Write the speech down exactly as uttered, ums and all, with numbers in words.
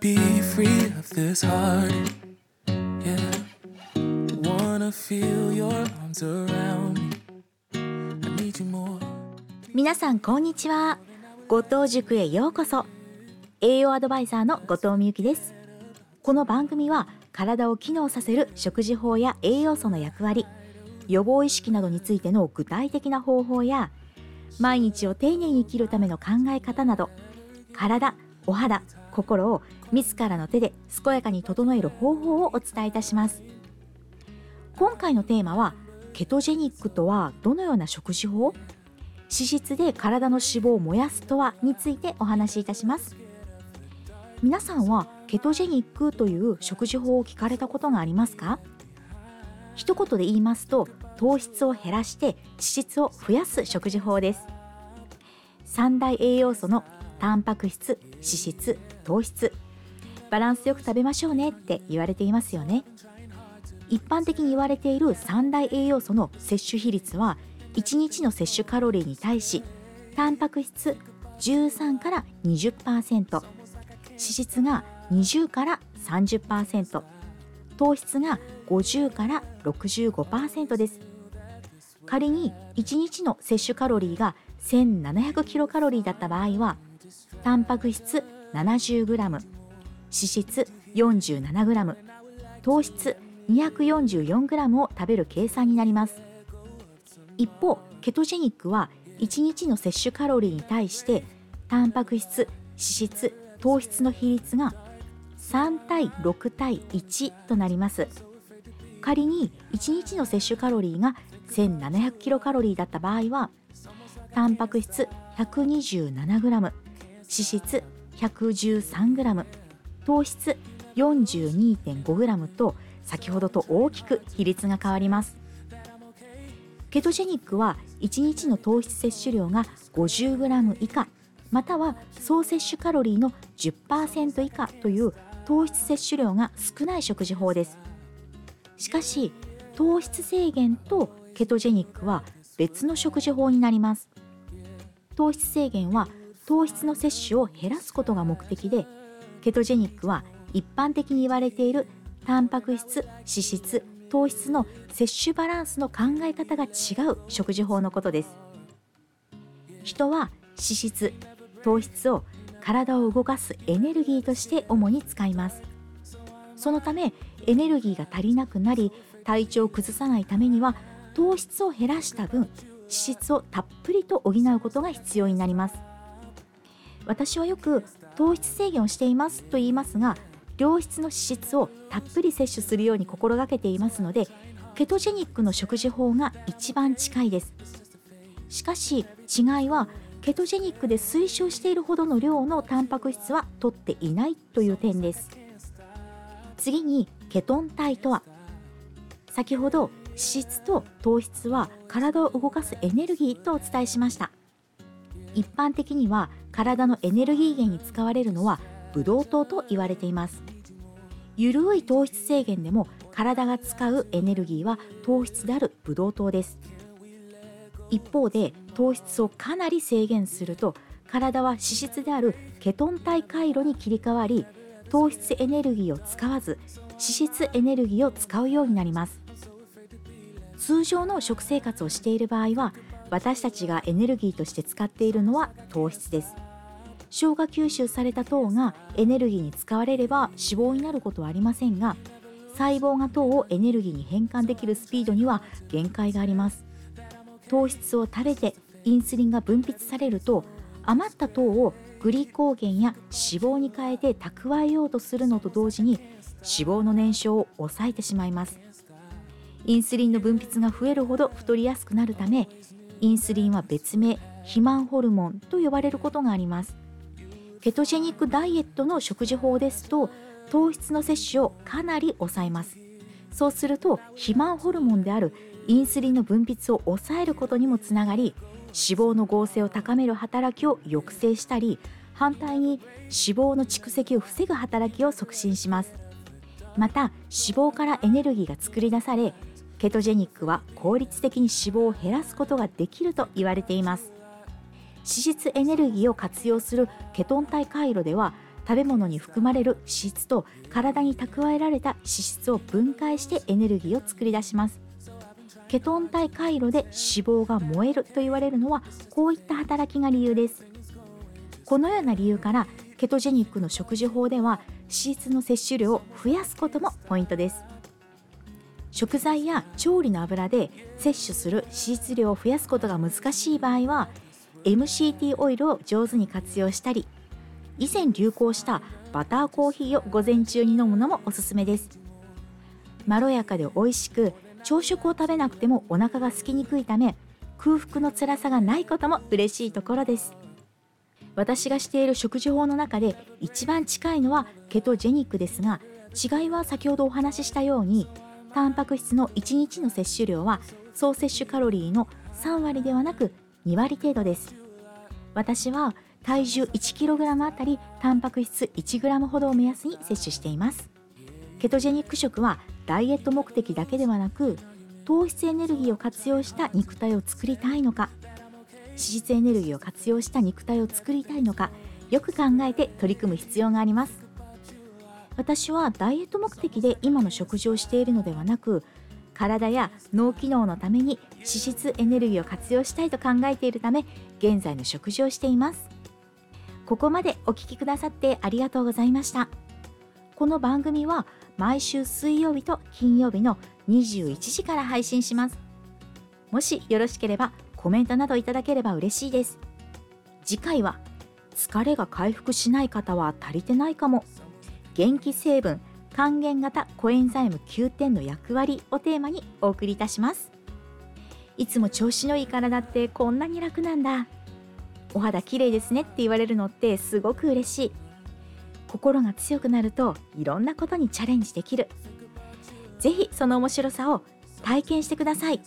be free of this heart. Yeah, wanna feel your arms around me. I need you more. 皆さんこんにちは。後藤塾へようこそ。栄養アドバイザーの後藤美由紀です。この番組は体を機能させる食事法や栄養素の役割、予防意識などについての具体的な方法や、毎日を丁寧に生きるための考え方など、体、お肌、心を自らの手で健やかに整える方法をお伝えいたします。今回のテーマは、ケトジェニックとはどのような食事法？脂質で体の脂肪を燃やすとはについてお話しいたします。皆さんはケトジェニックという食事法を聞かれたことがありますか？一言で言いますと、糖質を減らして脂質を増やす食事法です。三大栄養素のタンパク質、脂質、糖質、バランスよく食べましょうねって言われていますよね。一般的に言われている三大栄養素の摂取比率はいちにちの摂取カロリーに対し、タンパク質じゅうさんからにじゅっパーセント、脂質がにじゅうからさんじゅっパーセント、糖質がごじゅうからろくじゅうごパーセント です。仮にいちにちの摂取カロリーがせんななひゃくキロカロリーだった場合は、タンパク質 ななじゅうグラム、 脂質 よんじゅうななグラム、 糖質 にひゃくよんじゅうよんグラム を食べる計算になります。一方、ケトジェニックはいちにちの摂取カロリーに対してタンパク質、脂質、糖質の比率がさんたいろくたいいちとなります。仮にいちにちの摂取カロリーがせんななひゃくキロカロリーだった場合は、タンパク質 ひゃくにじゅうななグラム、 脂質 ひゃくじゅうさんグラム、 糖質 よんじゅうにてんごグラム と、先ほどと大きく比率が変わります。ケトジェニックはいちにちの糖質摂取量が ごじゅうグラム 以下、または総摂取カロリーの じゅっパーセント 以下という糖質摂取量が少ない食事法です。しかし、糖質制限とケトジェニックは別の食事法になります。糖質制限は糖質の摂取を減らすことが目的で、ケトジェニックは一般的に言われているタンパク質、脂質、糖質の摂取バランスの考え方が違う食事法のことです。人は脂質、糖質を体を動かすエネルギーとして主に使います。そのため、エネルギーが足りなくなり、体調を崩さないためには、糖質を減らした分、脂質をたっぷりと補うことが必要になります。私はよく糖質制限をしていますと言いますが、良質の脂質をたっぷり摂取するように心がけていますので、ケトジェニックの食事法が一番近いです。しかし違いは、ケトジェニックで推奨しているほどの量のタンパク質は摂っていないという点です。次に、ケトン体とは、先ほど脂質と糖質は体を動かすエネルギーとお伝えしました。一般的には体のエネルギー源に使われるのはブドウ糖と言われています。ゆるい糖質制限でも体が使うエネルギーは糖質であるブドウ糖です。一方で、糖質をかなり制限すると体は脂質であるケトン体回路に切り替わり、糖質エネルギーを使わず脂質エネルギーを使うようになります。通常の食生活をしている場合は、私たちがエネルギーとして使っているのは糖質です。消化吸収された糖がエネルギーに使われれば脂肪になることはありませんが、細胞が糖をエネルギーに変換できるスピードには限界があります。糖質を食べてインスリンが分泌されると、余った糖をグリコーゲンや脂肪に変えて蓄えようとするのと同時に、脂肪の燃焼を抑えてしまいます。インスリンの分泌が増えるほど太りやすくなるため、インスリンは別名肥満ホルモンと呼ばれることがあります。ケトジェニックダイエットの食事法ですと、糖質の摂取をかなり抑えます。そうすると、肥満ホルモンであるインスリンの分泌を抑えることにもつながり、脂肪の合成を高める働きを抑制したり、反対に脂肪の蓄積を防ぐ働きを促進します。また、脂肪からエネルギーが作り出され、ケトジェニックは効率的に脂肪を減らすことができると言われています。脂質エネルギーを活用するケトン体回路では、食べ物に含まれる脂質と体に蓄えられた脂質を分解してエネルギーを作り出します。ケトン体回路で脂肪が燃えると言われるのはこういった働きが理由です。このような理由からケトジェニックの食事法では脂質の摂取量を増やすこともポイントです。食材や調理の油で摂取する脂質量を増やすことが難しい場合は エムシーティー オイルを上手に活用したり、以前流行したバターコーヒーを午前中に飲むのもおすすめです。まろやかで美味しく朝食を食べなくてもお腹が空きにくいため、空腹の辛さがないことも嬉しいところです。私がしている食事法の中で一番近いのはケトジェニックですが、違いは先ほどお話ししたようにタンパク質のいちにちの摂取量は総摂取カロリーのさんわりではなくにわり程度です。私は体重 いちキログラム あたりタンパク質 いちグラム ほどを目安に摂取しています。ケトジェニック食はダイエット目的だけではなく、糖質エネルギーを活用した肉体を作りたいのか、脂質エネルギーを活用した肉体を作りたいのか、よく考えて取り組む必要があります。私はダイエット目的で今の食事をしているのではなく、体や脳機能のために脂質エネルギーを活用したいと考えているため、現在の食事をしています。ここまでお聞きくださってありがとうございました。この番組は毎週水曜日と金曜日のにじゅういちじから配信します。もしよろしければコメントなどいただければ嬉しいです。次回は疲れが回復しない方は足りてないかも、元気成分還元型コエンザイム キューテン の役割をテーマにお送りいたします。いつも調子のいい体ってこんなに楽なんだ、お肌綺麗ですねって言われるのってすごく嬉しい。心が強くなるといろんなことにチャレンジできる。ぜひその面白さを体験してください。